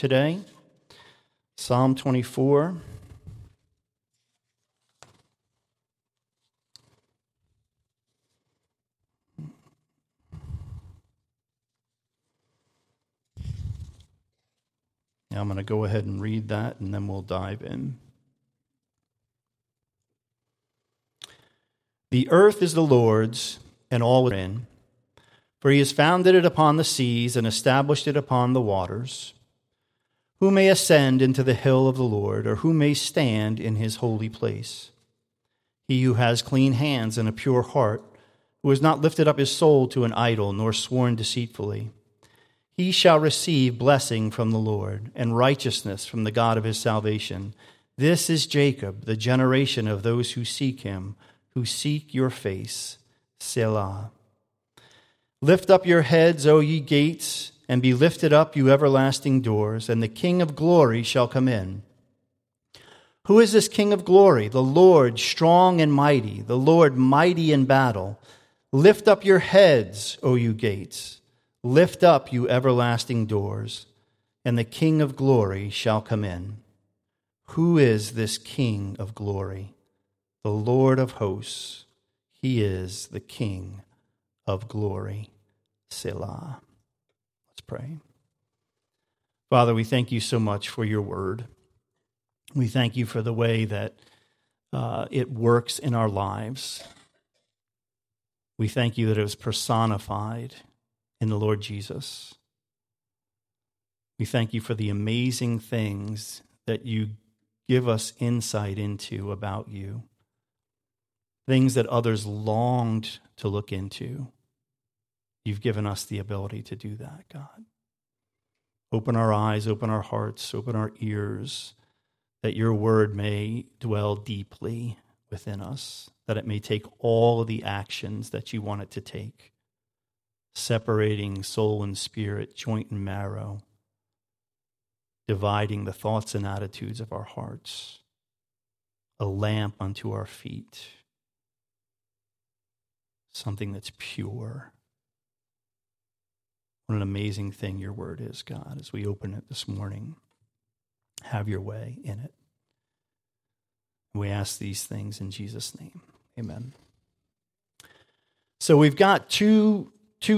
today. Psalm 24. Now I'm going to go ahead and read that, and then we'll dive in. The earth is the Lord's, and all within, for he has founded it upon the seas and established it upon the waters. Who may ascend into the hill of the Lord, or who may stand in his holy place? He who has clean hands and a pure heart, who has not lifted up his soul to an idol, nor sworn deceitfully, he shall receive blessing from the Lord, and righteousness from the God of his salvation. This is Jacob, the generation of those who seek him, who seek your face, Selah. Lift up your heads, O ye gates, and be lifted up, you everlasting doors, and the King of glory shall come in. Who is this King of glory? The Lord strong and mighty, the Lord mighty in battle. Lift up your heads, O you gates. Lift up, you everlasting doors, and the King of glory shall come in. Who is this King of glory? The Lord of hosts, he is the King of glory. Selah. Let's pray. Father, we thank you so much for your word. We thank you for the way that it works in our lives. We thank you that it was personified in the Lord Jesus. We thank you for the amazing things that you give us insight into about you. Things that others longed to look into. You've given us the ability to do that, God. Open our eyes, open our hearts, open our ears, that your word may dwell deeply within us, that it may take all of the actions that you want it to take, separating soul and spirit, joint and marrow, dividing the thoughts and attitudes of our hearts, a lamp unto our feet, something that's pure. What an amazing thing your word is, God, as we open it this morning. Have your way in it. We ask these things in Jesus' name. Amen. So we've got two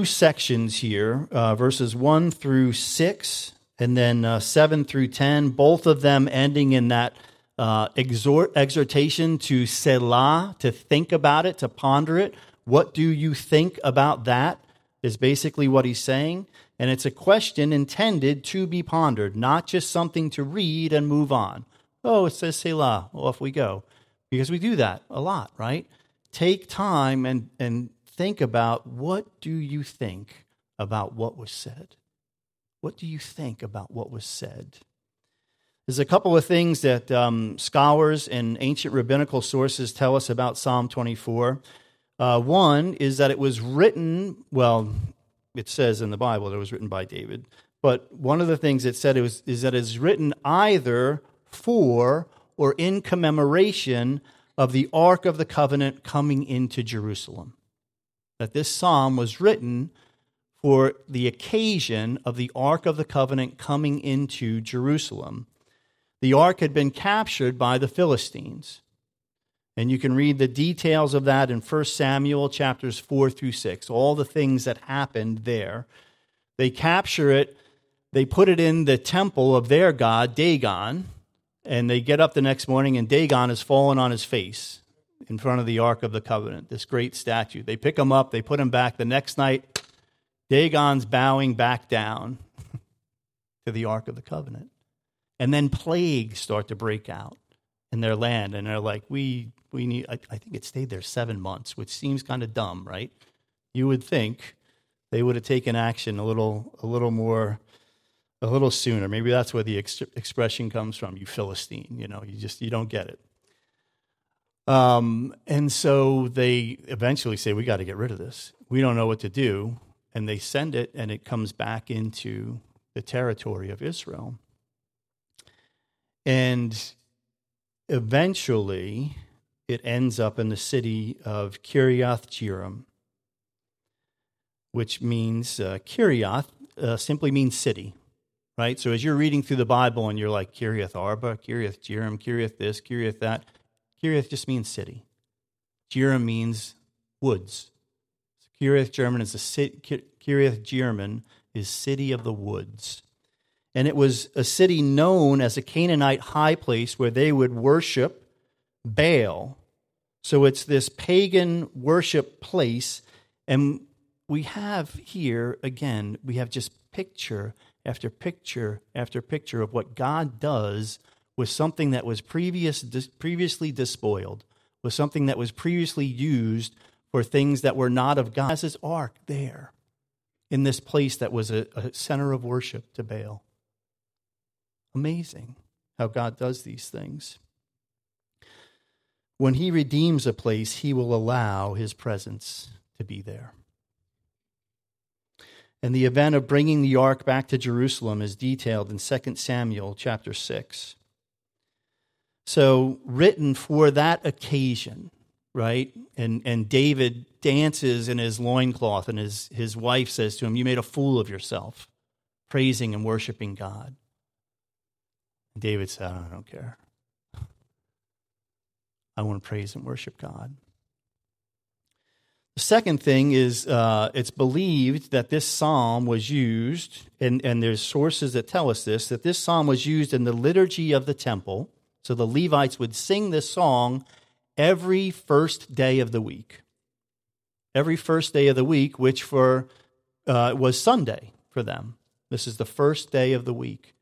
sections here, verses 1 through 6, and then 7 through 10, both of them ending in that exhortation to Selah, to think about it, to ponder it. What do you think about that is basically what he's saying. And it's a question intended to be pondered, not just something to read and move on. Oh, it says Selah, off we go. Because we do that a lot, right? Take time and think about, what do you think about what was said? What do you think about what was said? There's a couple of things that scholars and ancient rabbinical sources tell us about Psalm 24. One is that it was written, well, it says in the Bible that it was written by David, but one of the things it said is that it's written either for or in commemoration of the Ark of the Covenant coming into Jerusalem. That this psalm was written for the occasion of the Ark of the Covenant coming into Jerusalem. The Ark had been captured by the Philistines. And you can read the details of that in 1 Samuel chapters 4 through 6, all the things that happened there. They capture it, they put it in the temple of their god, Dagon, and they get up the next morning and Dagon has fallen on his face in front of the Ark of the Covenant, this great statue. They pick him up, they put him back. The next night, Dagon's bowing back down to the Ark of the Covenant. And then plagues start to break out in their land, and they're like, we need, I think it stayed there 7 months, which seems kind of dumb, right? You would think they would have taken action a little sooner. Maybe that's where the expression comes from, you Philistine, you don't get it. And so they eventually say, we got to get rid of this. We don't know what to do. And they send it, and it comes back into the territory of Israel. And eventually, it ends up in the city of Kiriath-Jearim, which means, Kiriath simply means city. right? So as you're reading through the Bible and you're like, Kiriath Arba, Kiriath-Jearim, Kiriath this, Kiriath that, Kiriath just means city. Jearim means woods. So Kiriath-Jearim is city of the woods. And it was a city known as a Canaanite high place where they would worship Baal. So it's this pagan worship place. And we have here, again, we have just picture after picture after picture of what God does with something that was previously despoiled, with something that was previously used for things that were not of God. As his ark there in this place that was a center of worship to Baal. Amazing how God does these things. When he redeems a place, he will allow his presence to be there. And the event of bringing the ark back to Jerusalem is detailed in 2 Samuel chapter 6. So written for that occasion, right? And David dances in his loincloth, and his wife says to him, "You made a fool of yourself," praising and worshiping God. And David said, "I don't care. I want to praise and worship God." The second thing is it's believed that this psalm was used, and there's sources that tell us this, that this psalm was used in the liturgy of the temple. So the Levites would sing this song every first day of the week. Every first day of the week, which was Sunday for them. This is the first day of the week.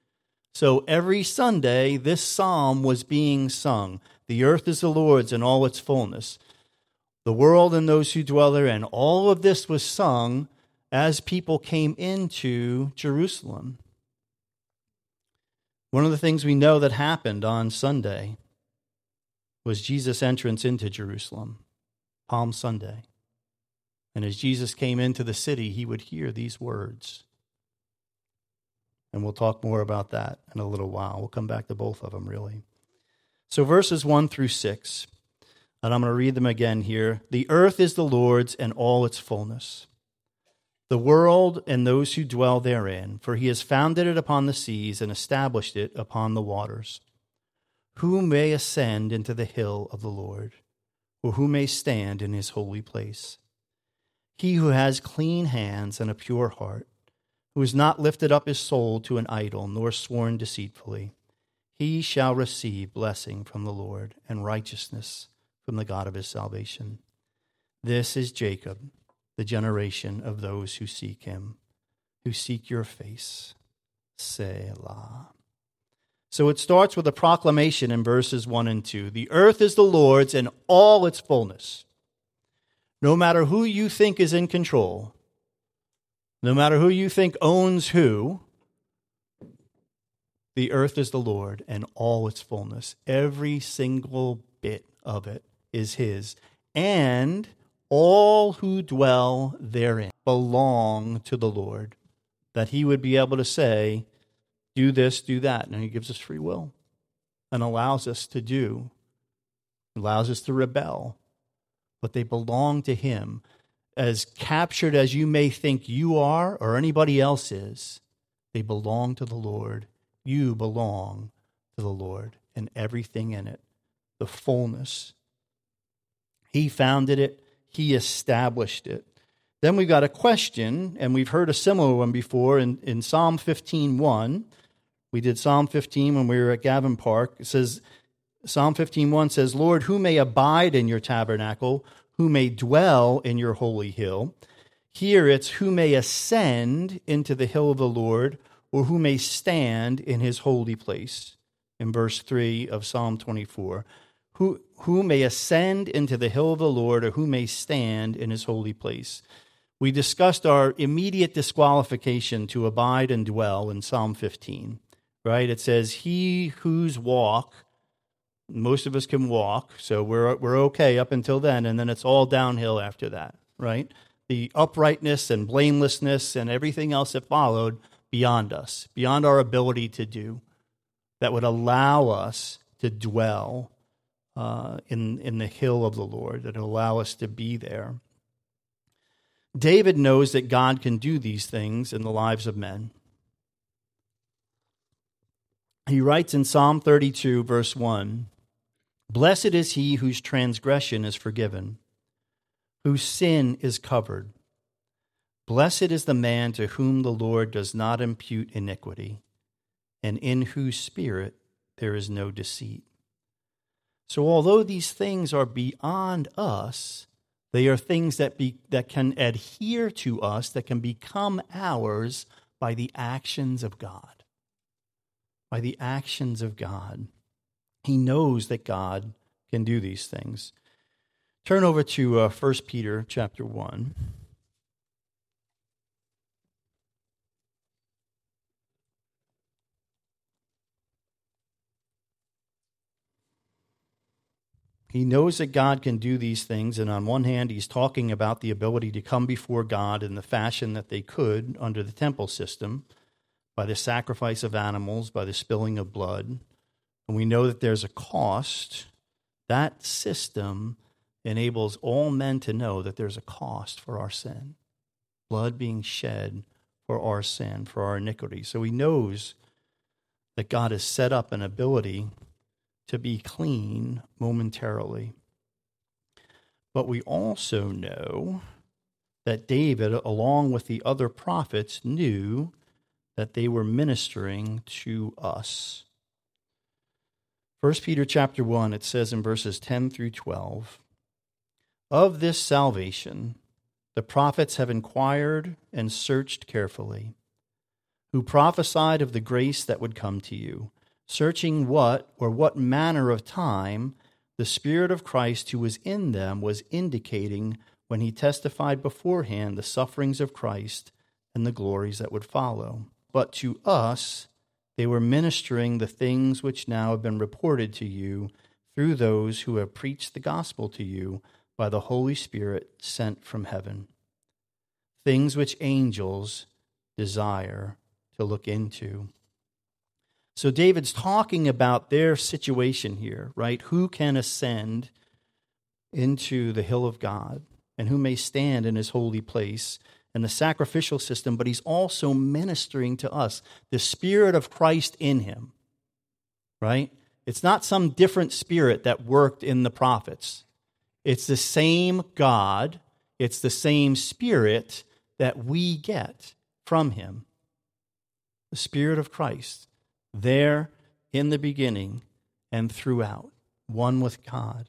So every Sunday, this psalm was being sung. The earth is the Lord's and all its fullness, the world and those who dwell therein. All of this was sung as people came into Jerusalem. One of the things we know that happened on Sunday was Jesus' entrance into Jerusalem, Palm Sunday. And as Jesus came into the city, he would hear these words. And we'll talk more about that in a little while. We'll come back to both of them, really. So verses 1 through 6. And I'm going to read them again here. The earth is the Lord's and all its fullness, the world and those who dwell therein, for he has founded it upon the seas and established it upon the waters. Who may ascend into the hill of the Lord, or who may stand in his holy place? He who has clean hands and a pure heart, who has not lifted up his soul to an idol, nor sworn deceitfully, he shall receive blessing from the Lord and righteousness from the God of his salvation. This is Jacob, the generation of those who seek him, who seek your face. Selah. So it starts with a proclamation in verses 1 and 2. The earth is the Lord's and all its fullness. No matter who you think is in control, no matter who you think owns who, the earth is the Lord and all its fullness. Every single bit of it is his, and all who dwell therein belong to the Lord, that he would be able to say, do this, do that. And he gives us free will and allows us to do, allows us to rebel, but they belong to him. As captured as you may think you are or anybody else is, they belong to the Lord. You belong to the Lord and everything in it, the fullness. He founded it. He established it. Then we've got a question, and we've heard a similar one before in Psalm 15:1. We did Psalm 15 when we were at Gavin Park. It says, Psalm 15:1 says, "Lord, who may abide in your tabernacle? Who may dwell in your holy hill?" Here it's who may ascend into the hill of the Lord, or who may stand in his holy place. In verse 3 of Psalm 24, who may ascend into the hill of the Lord, or who may stand in his holy place. We discussed our immediate disqualification to abide and dwell in Psalm 15, right? It says, he whose walk, most of us can walk, so we're okay up until then, and then it's all downhill after that, right? The uprightness and blamelessness and everything else that followed beyond us, beyond our ability to do, that would allow us to dwell in the hill of the Lord, that would allow us to be there. David knows that God can do these things in the lives of men. He writes in Psalm 32, verse 1, "Blessed is he whose transgression is forgiven, whose sin is covered. Blessed is the man to whom the Lord does not impute iniquity, and in whose spirit there is no deceit." So although these things are beyond us, they are things that can adhere to us, that can become ours by the actions of God. By the actions of God. He knows that God can do these things. Turn over to 1 Peter chapter 1. He knows that God can do these things, and on one hand, he's talking about the ability to come before God in the fashion that they could under the temple system, by the sacrifice of animals, by the spilling of blood. And we know that there's a cost. That system enables all men to know that there's a cost for our sin, blood being shed for our sin, for our iniquity. So he knows that God has set up an ability to be clean momentarily. But we also know that David, along with the other prophets, knew that they were ministering to us. 1 Peter chapter 1, it says in verses 10 through 12, "Of this salvation, the prophets have inquired and searched carefully, who prophesied of the grace that would come to you, searching what or what manner of time the Spirit of Christ who was in them was indicating when he testified beforehand the sufferings of Christ and the glories that would follow. But to us they were ministering the things which now have been reported to you through those who have preached the gospel to you by the Holy Spirit sent from heaven, things which angels desire to look into." So David's talking about their situation here, right? Who can ascend into the hill of God and who may stand in his holy place and the sacrificial system, but he's also ministering to us, the Spirit of Christ in him, right? It's not some different spirit that worked in the prophets. It's the same God, it's the same Spirit that we get from him, the Spirit of Christ. There in the beginning and throughout, one with God.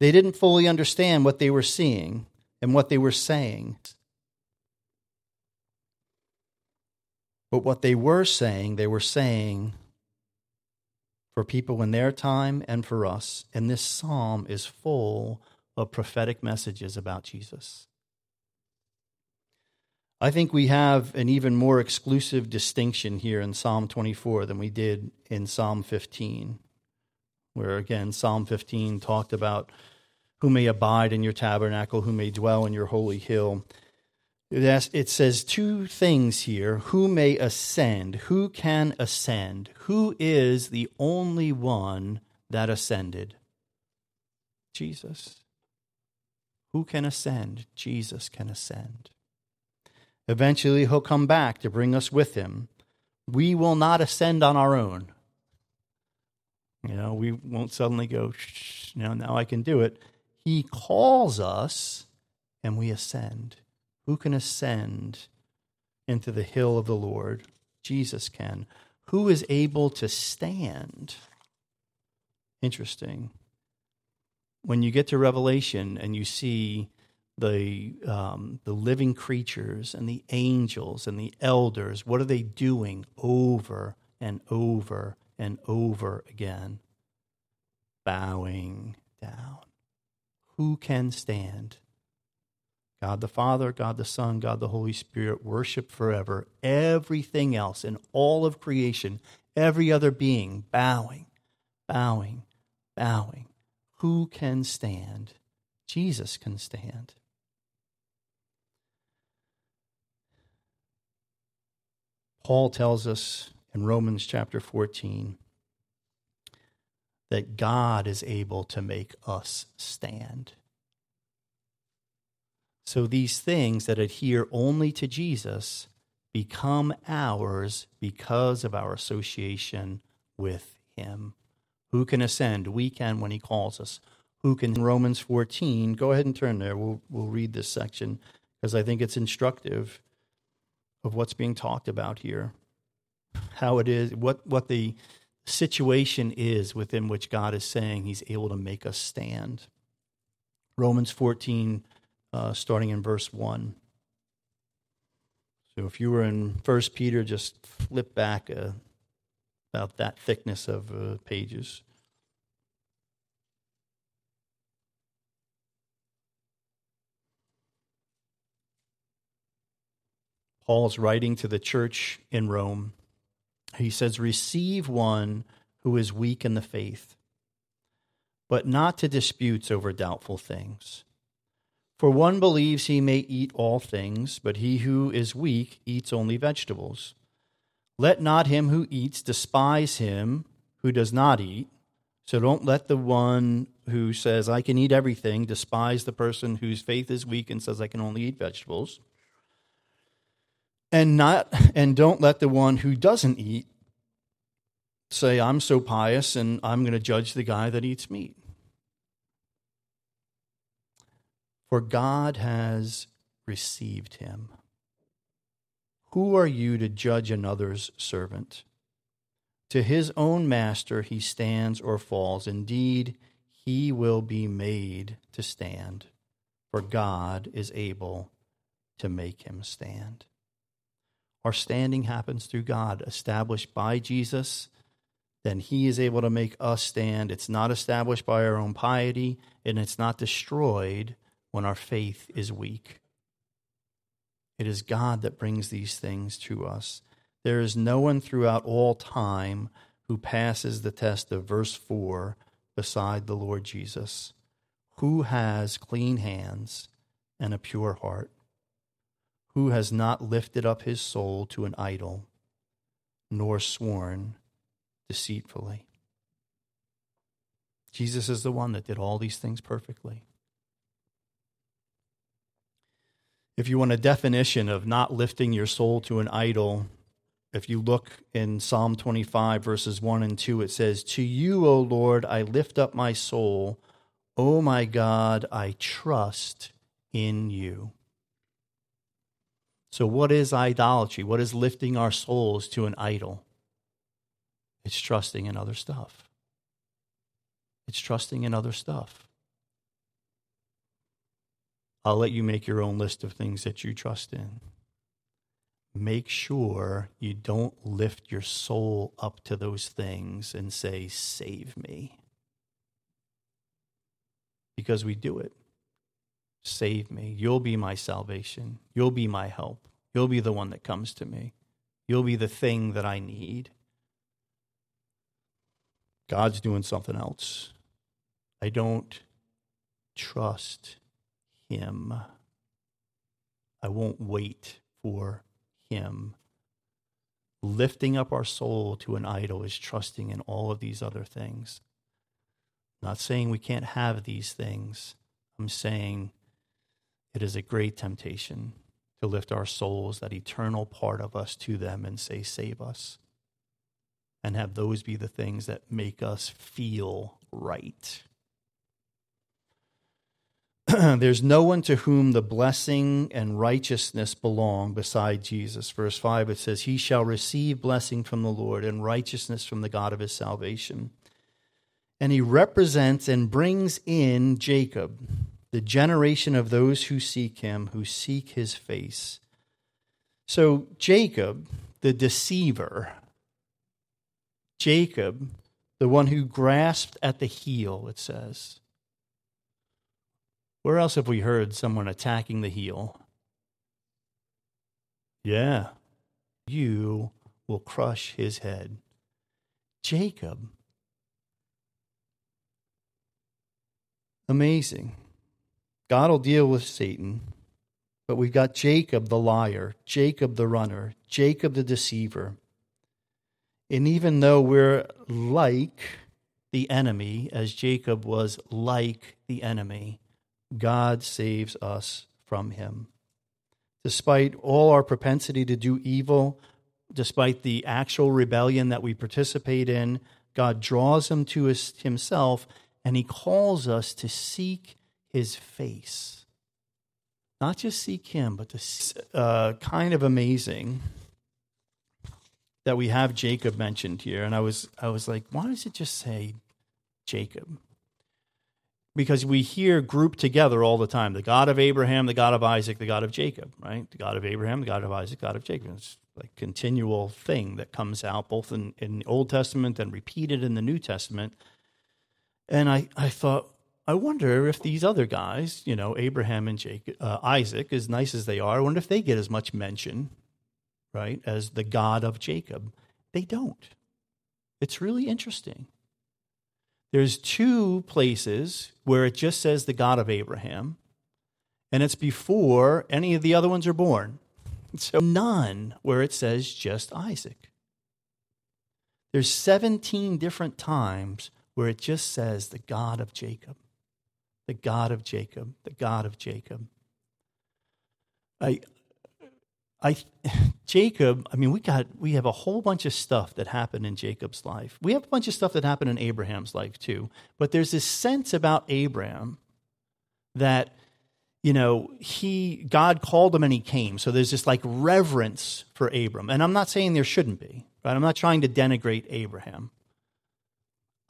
They didn't fully understand what they were seeing and what they were saying. But what they were saying for people in their time and for us. And this psalm is full of prophetic messages about Jesus. I think we have an even more exclusive distinction here in Psalm 24 than we did in Psalm 15, where, again, Psalm 15 talked about who may abide in your tabernacle, who may dwell in your holy hill. It says two things here, who may ascend, who can ascend, who is the only one that ascended? Jesus. Who can ascend? Jesus can ascend. Eventually, he'll come back to bring us with him. We will not ascend on our own. You know, we won't suddenly go, now I can do it. He calls us, and we ascend. Who can ascend into the hill of the Lord? Jesus can. Who is able to stand? Interesting. When you get to Revelation and you see the living creatures and the angels and the elders, what are they doing over and over and over again? Bowing down. Who can stand? God the Father, God the Son, God the Holy Spirit, worship forever. Everything else in all of creation, every other being, bowing, bowing, bowing. Who can stand? Jesus can stand. Paul tells us in Romans chapter 14 that God is able to make us stand. So these things that adhere only to Jesus become ours because of our association with him. Who can ascend? We can when he calls us. Who can? Romans 14. Go ahead and turn there. We'll read this section because I think it's instructive of what's being talked about here, how it is, what the situation is within which God is saying he's able to make us stand. Romans 14, starting in verse 1. So if you were in 1 Peter, just flip back about that thickness of pages. Paul's writing to the church in Rome. He says, "Receive one who is weak in the faith, but not to disputes over doubtful things. For one believes he may eat all things, but he who is weak eats only vegetables. Let not him who eats despise him who does not eat. So don't let the one who says, 'I can eat everything,' despise the person whose faith is weak and says, 'I can only eat vegetables.' And don't let the one who doesn't eat say, 'I'm so pious and I'm going to judge the guy that eats meat.' For God has received him. Who are you to judge another's servant? To his own master he stands or falls. Indeed, he will be made to stand, for God is able to make him stand." Our standing happens through God, established by Jesus. Then he is able to make us stand. It's not established by our own piety, and it's not destroyed when our faith is weak. It is God that brings these things to us. There is no one throughout all time who passes the test of verse 4 beside the Lord Jesus, who has clean hands and a pure heart, who has not lifted up his soul to an idol, nor sworn deceitfully. Jesus is the one that did all these things perfectly. If you want a definition of not lifting your soul to an idol, if you look in Psalm 25, verses 1 and 2, it says, "To you, O Lord, I lift up my soul. O my God, I trust in you." So what is idolatry? What is lifting our souls to an idol? It's trusting in other stuff. It's trusting in other stuff. I'll let you make your own list of things that you trust in. Make sure you don't lift your soul up to those things and say, "Save me." Because we do it. "Save me. You'll be my salvation. You'll be my help. You'll be the one that comes to me. You'll be the thing that I need." God's doing something else. I don't trust him. I won't wait for him. Lifting up our soul to an idol is trusting in all of these other things. I'm not saying we can't have these things. I'm saying it is a great temptation to lift our souls, that eternal part of us, to them and say, "Save us," and have those be the things that make us feel right. "There's no one to whom the blessing and righteousness belong beside Jesus." Verse 5, it says, "He shall receive blessing from the Lord and righteousness from the God of his salvation. And he represents and brings in Jacob, the generation of those who seek him, who seek his face." So Jacob, the deceiver, Jacob, the one who grasped at the heel, it says. Where else have we heard someone attacking the heel? Yeah, you will crush his head. Jacob. Amazing. God will deal with Satan, but we've got Jacob the liar, Jacob the runner, Jacob the deceiver. And even though we're like the enemy, as Jacob was like the enemy, God saves us from him. despite all our propensity to do evil, despite the actual rebellion that we participate in, God draws them to himself, and he calls us to seek his face. Not just seek him, but kind of amazing that we have Jacob mentioned here. And I was like, why does it just say Jacob? Because we hear grouped together all the time, the God of Abraham, the God of Isaac, the God of Jacob, right? The God of Abraham, the God of Isaac, God of Jacob. It's like a continual thing that comes out both in the Old Testament and repeated in the New Testament. And I thought, I wonder if these other guys, you know, Abraham and Jacob, Isaac, as nice as they are, I wonder if they get as much mention, right, as the God of Jacob. They don't. It's really interesting. There's two places where it just says the God of Abraham, and it's before any of the other ones are born. So none where it says just Isaac. There's 17 different times where it just says the God of Jacob, the God of Jacob, the God of Jacob. Jacob, I mean, we have a whole bunch of stuff that happened in Jacob's life. We have a bunch of stuff that happened in Abraham's life too. But there's this sense about Abraham that, you know, God called him and he came. So there's this like reverence for Abram. And I'm not saying there shouldn't be, right? I'm not trying to denigrate Abraham.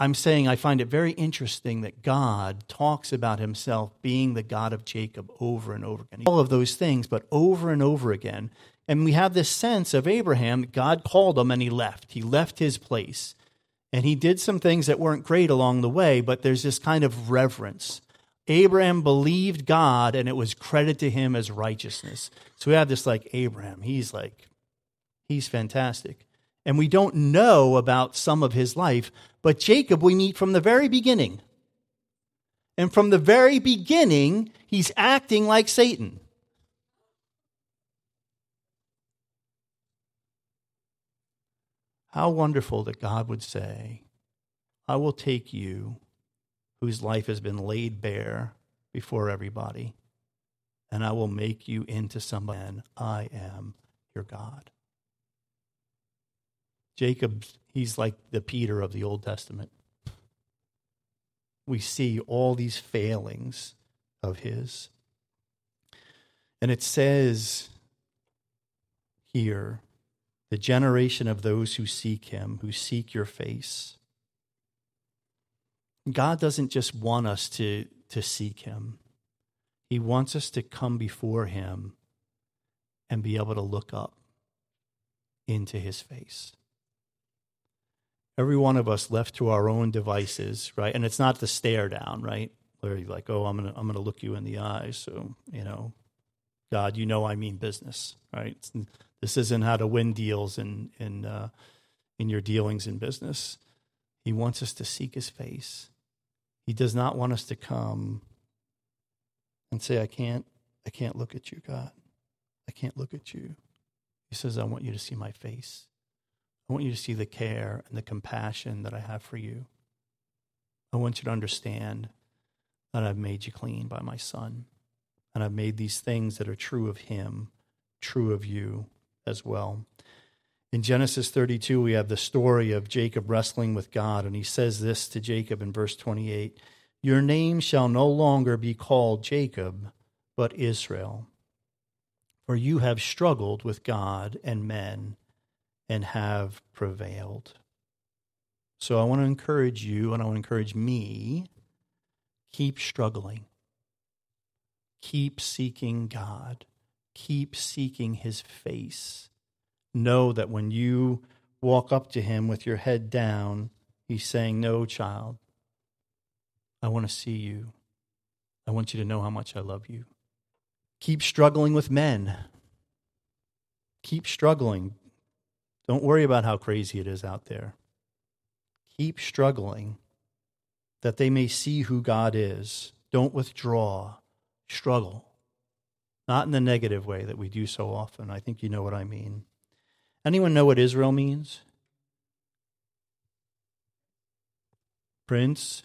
I'm saying I find it very interesting that God talks about himself being the God of Jacob over and over again. All of those things, but over and over again. And we have this sense of Abraham, God called him and he left. He left his place. And he did some things that weren't great along the way, but there's this kind of reverence. Abraham believed God and it was credited to him as righteousness. So we have this like Abraham, he's fantastic. And we don't know about some of his life, but Jacob we meet from the very beginning. And from the very beginning, he's acting like Satan. How wonderful that God would say, I will take you, whose life has been laid bare before everybody, and I will make you into somebody, and I am your God. Jacob, he's like the Peter of the Old Testament. We see all these failings of his. And it says here, the generation of those who seek him, who seek your face. God doesn't just want us to seek him. He wants us to come before him and be able to look up into his face. Every one of us left to our own devices, right? And it's not the stare down, right? Where you're like, oh, I'm gonna look you in the eye. So, you know, God, you know I mean business, right? This isn't how to win deals in your dealings in business. He wants us to seek his face. He does not want us to come and say, I can't look at you, God. I can't look at you. He says, I want you to see my face. I want you to see the care and the compassion that I have for you. I want you to understand that I've made you clean by my son. And I've made these things that are true of him, true of you as well. In Genesis 32, we have the story of Jacob wrestling with God. And he says this to Jacob in verse 28, your name shall no longer be called Jacob, but Israel. For you have struggled with God and men, and have prevailed. So I want to encourage you, and I want to encourage me, keep struggling. Keep seeking God. Keep seeking his face. Know that when you walk up to him with your head down, he's saying, no, child, I want to see you. I want you to know how much I love you. Keep struggling with men. Keep struggling. Don't worry about how crazy it is out there. Keep struggling that they may see who God is. Don't withdraw. Struggle. Not in the negative way that we do so often. I think you know what I mean. Anyone know what Israel means? Prince.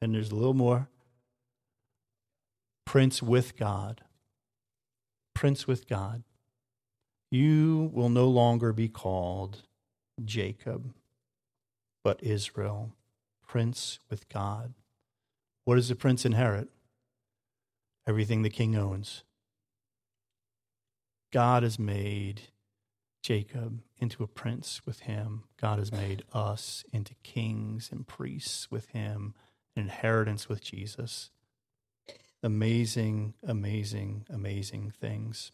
And there's a little more. Prince with God. prince with God. You will no longer be called Jacob, but Israel, prince with God. What does the prince inherit? Everything the king owns. God has made Jacob into a prince with him. God has made us into kings and priests with him, an inheritance with Jesus. Amazing, amazing, amazing things.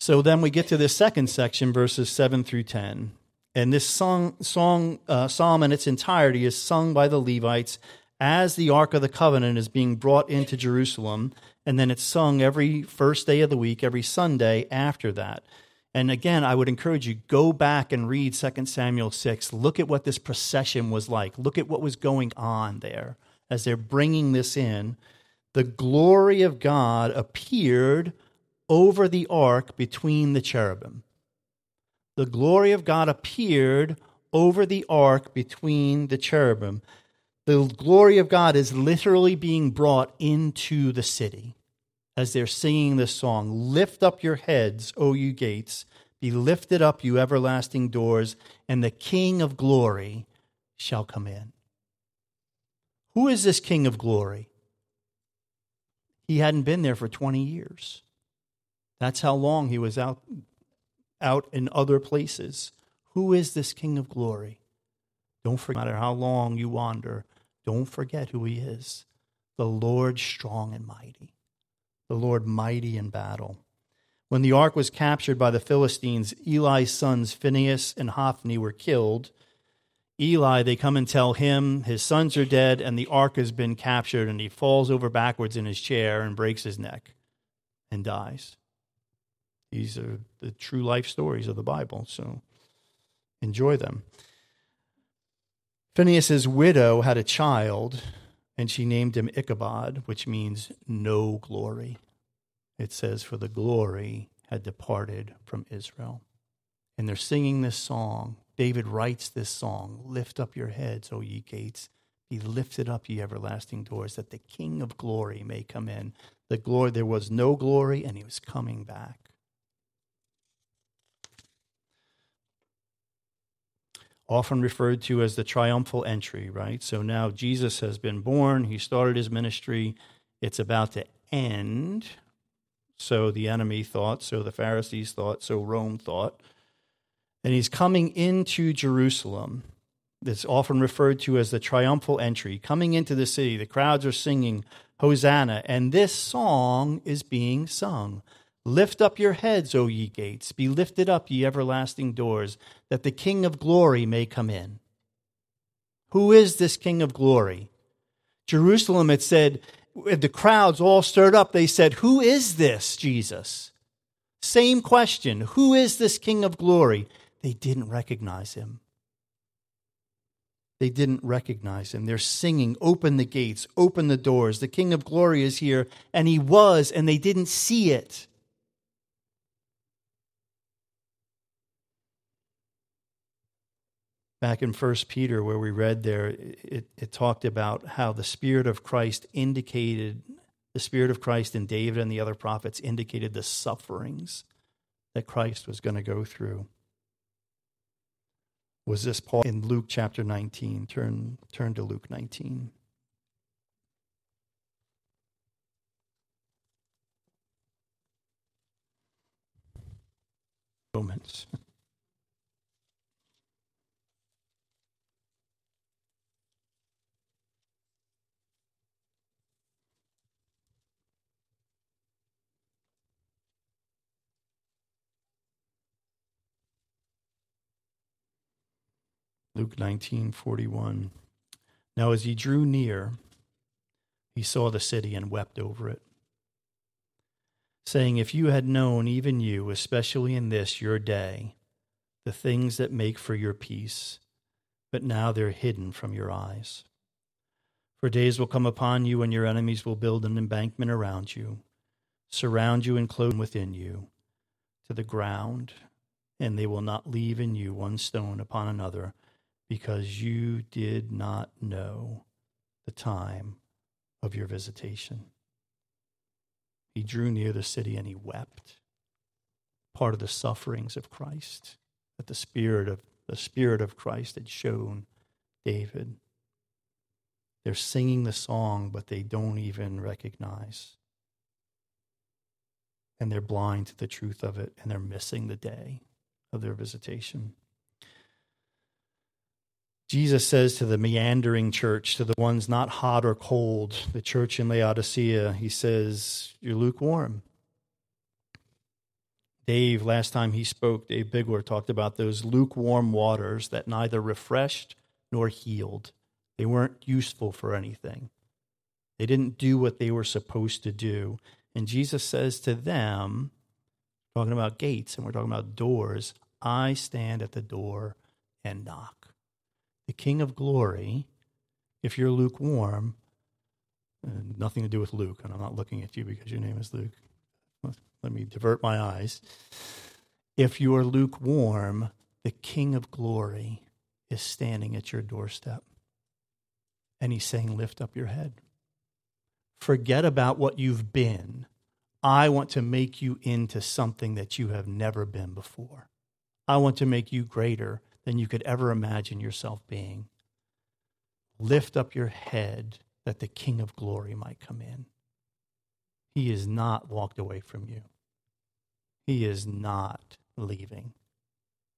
So then we get to this second section, verses 7 through 10. And this psalm in its entirety is sung by the Levites as the Ark of the Covenant is being brought into Jerusalem, and then it's sung every first day of the week, every Sunday after that. And again, I would encourage you, go back and read 2 Samuel 6. Look at what this procession was like. Look at what was going on there as they're bringing this in. The glory of God appeared over the ark between the cherubim. The glory of God appeared over the ark between the cherubim. The glory of God is literally being brought into the city as they're singing this song. Lift up your heads, O you gates. Be lifted up, you everlasting doors, and the King of glory shall come in. Who is this King of glory? He hadn't been there for 20 years. That's how long he was out in other places. Who is this King of glory? Don't forget, no matter how long you wander, don't forget who he is. The Lord strong and mighty. The Lord mighty in battle. When the ark was captured by the Philistines, Eli's sons Phinehas and Hophni were killed. Eli, they come and tell him his sons are dead and the ark has been captured, and he falls over backwards in his chair and breaks his neck and dies. These are the true life stories of the Bible, so enjoy them. Phinehas' widow had a child, and she named him Ichabod, which means no glory. It says, for the glory had departed from Israel. And they're singing this song. David writes this song, lift up your heads, O ye gates. Be lifted up, ye everlasting doors, that the King of glory may come in. The glory, there was no glory, and he was coming back. Often referred to as the triumphal entry, right? So now Jesus has been born. He started his ministry. It's about to end. So the enemy thought, so the Pharisees thought, so Rome thought. And he's coming into Jerusalem. It's often referred to as the triumphal entry. Coming into the city, the crowds are singing Hosanna. And this song is being sung. Lift up your heads, O ye gates. Be lifted up, ye everlasting doors, that the King of glory may come in. Who is this King of glory? Jerusalem, it said, the crowds all stirred up. They said, who is this Jesus? Same question. Who is this King of glory? They didn't recognize him. They didn't recognize him. They're singing, open the gates, open the doors. The King of glory is here, and he was, and they didn't see it. Back in 1 Peter, where we read there, it talked about how the Spirit of Christ indicated, the Spirit of Christ in David and the other prophets indicated the sufferings that Christ was going to go through. Was this Paul in Luke chapter 19? Turn to Luke 19. Romans. Luke 19:41. Now as he drew near, he saw the city and wept over it, saying, if you had known, even you, especially in this your day, the things that make for your peace, but now they're hidden from your eyes. For days will come upon you, and your enemies will build an embankment around you, surround you and close within you to the ground, and they will not leave in you one stone upon another, because you did not know the time of your visitation. He drew near the city and he wept. Part of the sufferings of Christ, that the Spirit of Christ had shown David. They're singing the song, but they don't even recognize. And they're blind to the truth of it, and they're missing the day of their visitation. Jesus says to the meandering church, to the ones not hot or cold, the church in Laodicea, he says, you're lukewarm. Dave, last time he spoke, Dave Bigler talked about those lukewarm waters that neither refreshed nor healed. They weren't useful for anything. They didn't do what they were supposed to do. And Jesus says to them, talking about gates and we're talking about doors, I stand at the door and knock. The King of Glory, if you're lukewarm, nothing to do with Luke, and I'm not looking at you because your name is Luke. Let me divert my eyes. If you are lukewarm, the King of Glory is standing at your doorstep. And he's saying, lift up your head. Forget about what you've been. I want to make you into something that you have never been before. I want to make you greater than you could ever imagine yourself being. Lift up your head that the King of Glory might come in. He has not walked away from you. He is not leaving.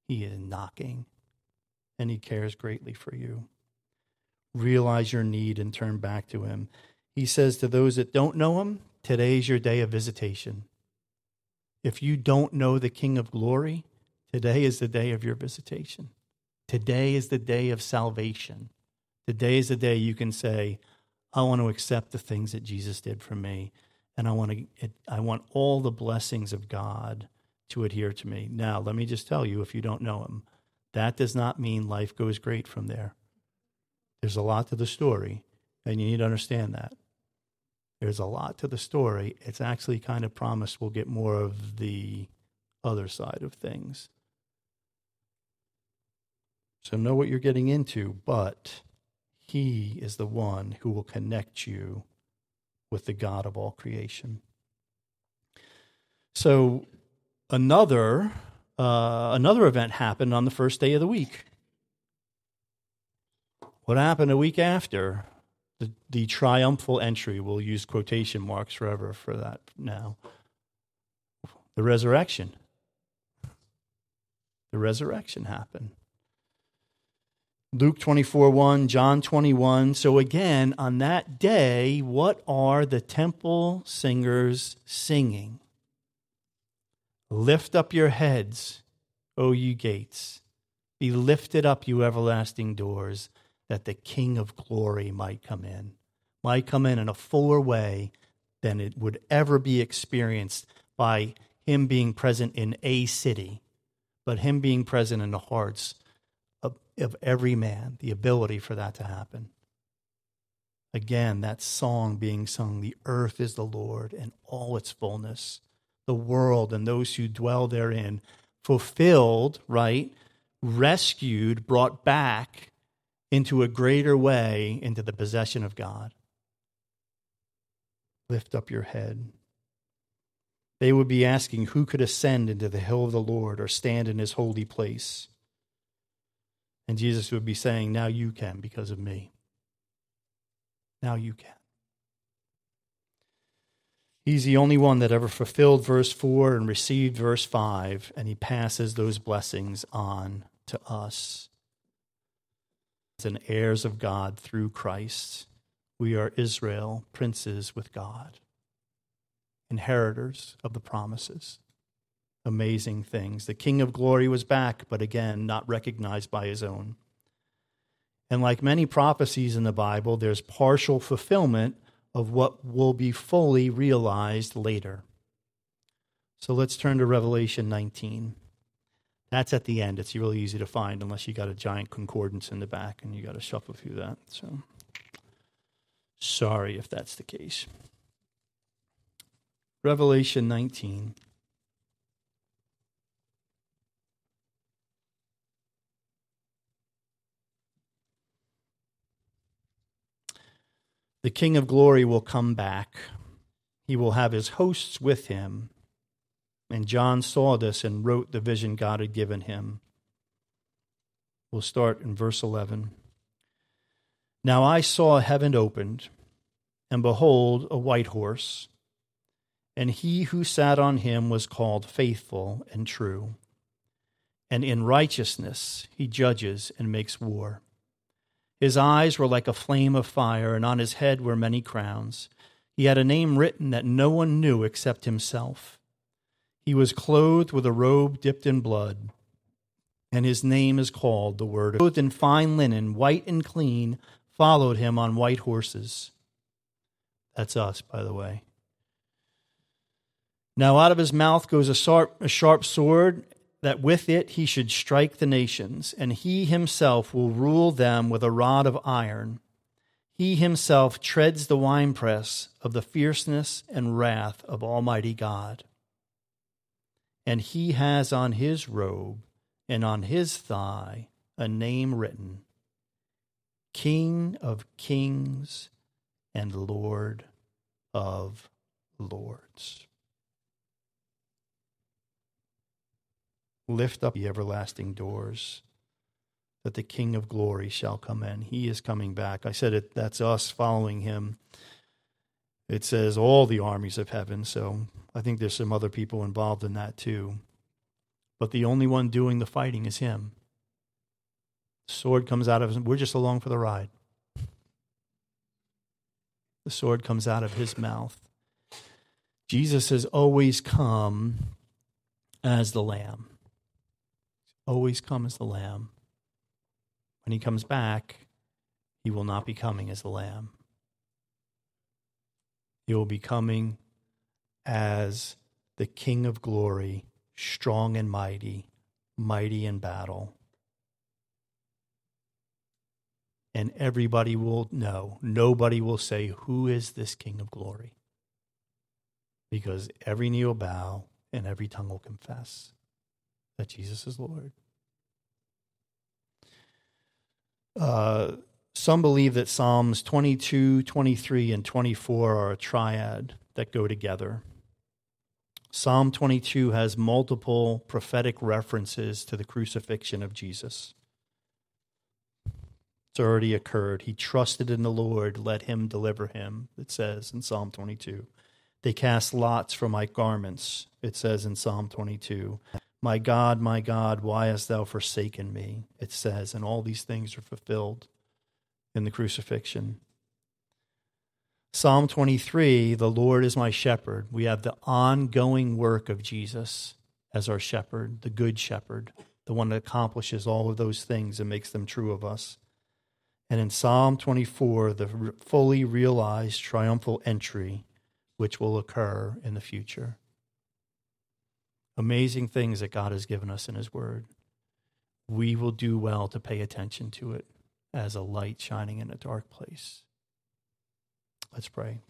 He is knocking, and he cares greatly for you. Realize your need and turn back to him. He says to those that don't know him, today's your day of visitation. If you don't know the King of Glory, today is the day of your visitation. Today is the day of salvation. Today is the day you can say, I want to accept the things that Jesus did for me. And I want all the blessings of God to adhere to me. Now, let me just tell you, if you don't know him, that does not mean life goes great from there. There's a lot to the story, and you need to understand that. There's a lot to the story. It's actually kind of promised we'll get more of the other side of things. So know what you're getting into, but he is the one who will connect you with the God of all creation. So another event happened on the first day of the week. What happened a week after? The triumphal entry. We'll use quotation marks forever for that now. The resurrection. The resurrection happened. Luke 24:1, John 21. So again, on that day, what are the temple singers singing? Lift up your heads, O you gates. Be lifted up, you everlasting doors, that the King of Glory might come in. Might come in a fuller way than it would ever be experienced by him being present in a city, but him being present in the hearts of every man, the ability for that to happen. Again, that song being sung, the earth is the Lord and all its fullness, the world and those who dwell therein, fulfilled, right, rescued, brought back into a greater way, into the possession of God. Lift up your head. They would be asking, who could ascend into the hill of the Lord or stand in his holy place? And Jesus would be saying, now you can because of me. Now you can. He's the only one that ever fulfilled verse 4 and received verse 5, and he passes those blessings on to us. And heirs of God through Christ, we are Israel, princes with God, inheritors of the promises. Amazing things. The King of Glory was back, but again, not recognized by his own. And like many prophecies in the Bible, there's partial fulfillment of what will be fully realized later. So let's turn to Revelation 19. That's at the end. It's really easy to find unless you got a giant concordance in the back and you got to shuffle through that. So sorry if that's the case. Revelation 19. The King of Glory will come back. He will have his hosts with him. And John saw this and wrote the vision God had given him. We'll start in verse 11. Now I saw heaven opened, and behold, a white horse, and he who sat on him was called Faithful and True. And in righteousness he judges and makes war. His eyes were like a flame of fire, and on his head were many crowns. He had a name written that no one knew except himself. He was clothed with a robe dipped in blood, and his name is called the Word of God. Clothed in fine linen, white and clean, followed him on white horses. That's us, by the way. Now out of his mouth goes a sharp sword, that with it he should strike the nations, and he himself will rule them with a rod of iron. He himself treads the winepress of the fierceness and wrath of Almighty God. And he has on his robe and on his thigh a name written, King of Kings and Lord of Lords. Lift up the everlasting doors, that the King of Glory shall come in. He is coming back. I said it. That's us following him. It says all the armies of heaven, so I think there's some other people involved in that too. But the only one doing the fighting is him. Sword comes out of his. We're just along for the ride. The sword comes out of his mouth. Jesus has always come as the Lamb. Always come as the Lamb. When he comes back, he will not be coming as the Lamb. He will be coming as the King of Glory, strong and mighty, mighty in battle. And everybody will know, nobody will say, who is this King of Glory? Because every knee will bow and every tongue will confess that Jesus is Lord. Some believe that Psalms 22, 23, and 24 are a triad that go together. Psalm 22 has multiple prophetic references to the crucifixion of Jesus. It's already occurred. He trusted in the Lord, let him deliver him, it says in Psalm 22. They cast lots for my garments, it says in Psalm 22. My God, why hast thou forsaken me? It says, and all these things are fulfilled in the crucifixion. Psalm 23, the Lord is my shepherd. We have the ongoing work of Jesus as our shepherd, the good shepherd, the one that accomplishes all of those things and makes them true of us. And in Psalm 24, the fully realized triumphal entry, which will occur in the future. Amazing things that God has given us in his word. We will do well to pay attention to it as a light shining in a dark place. Let's pray.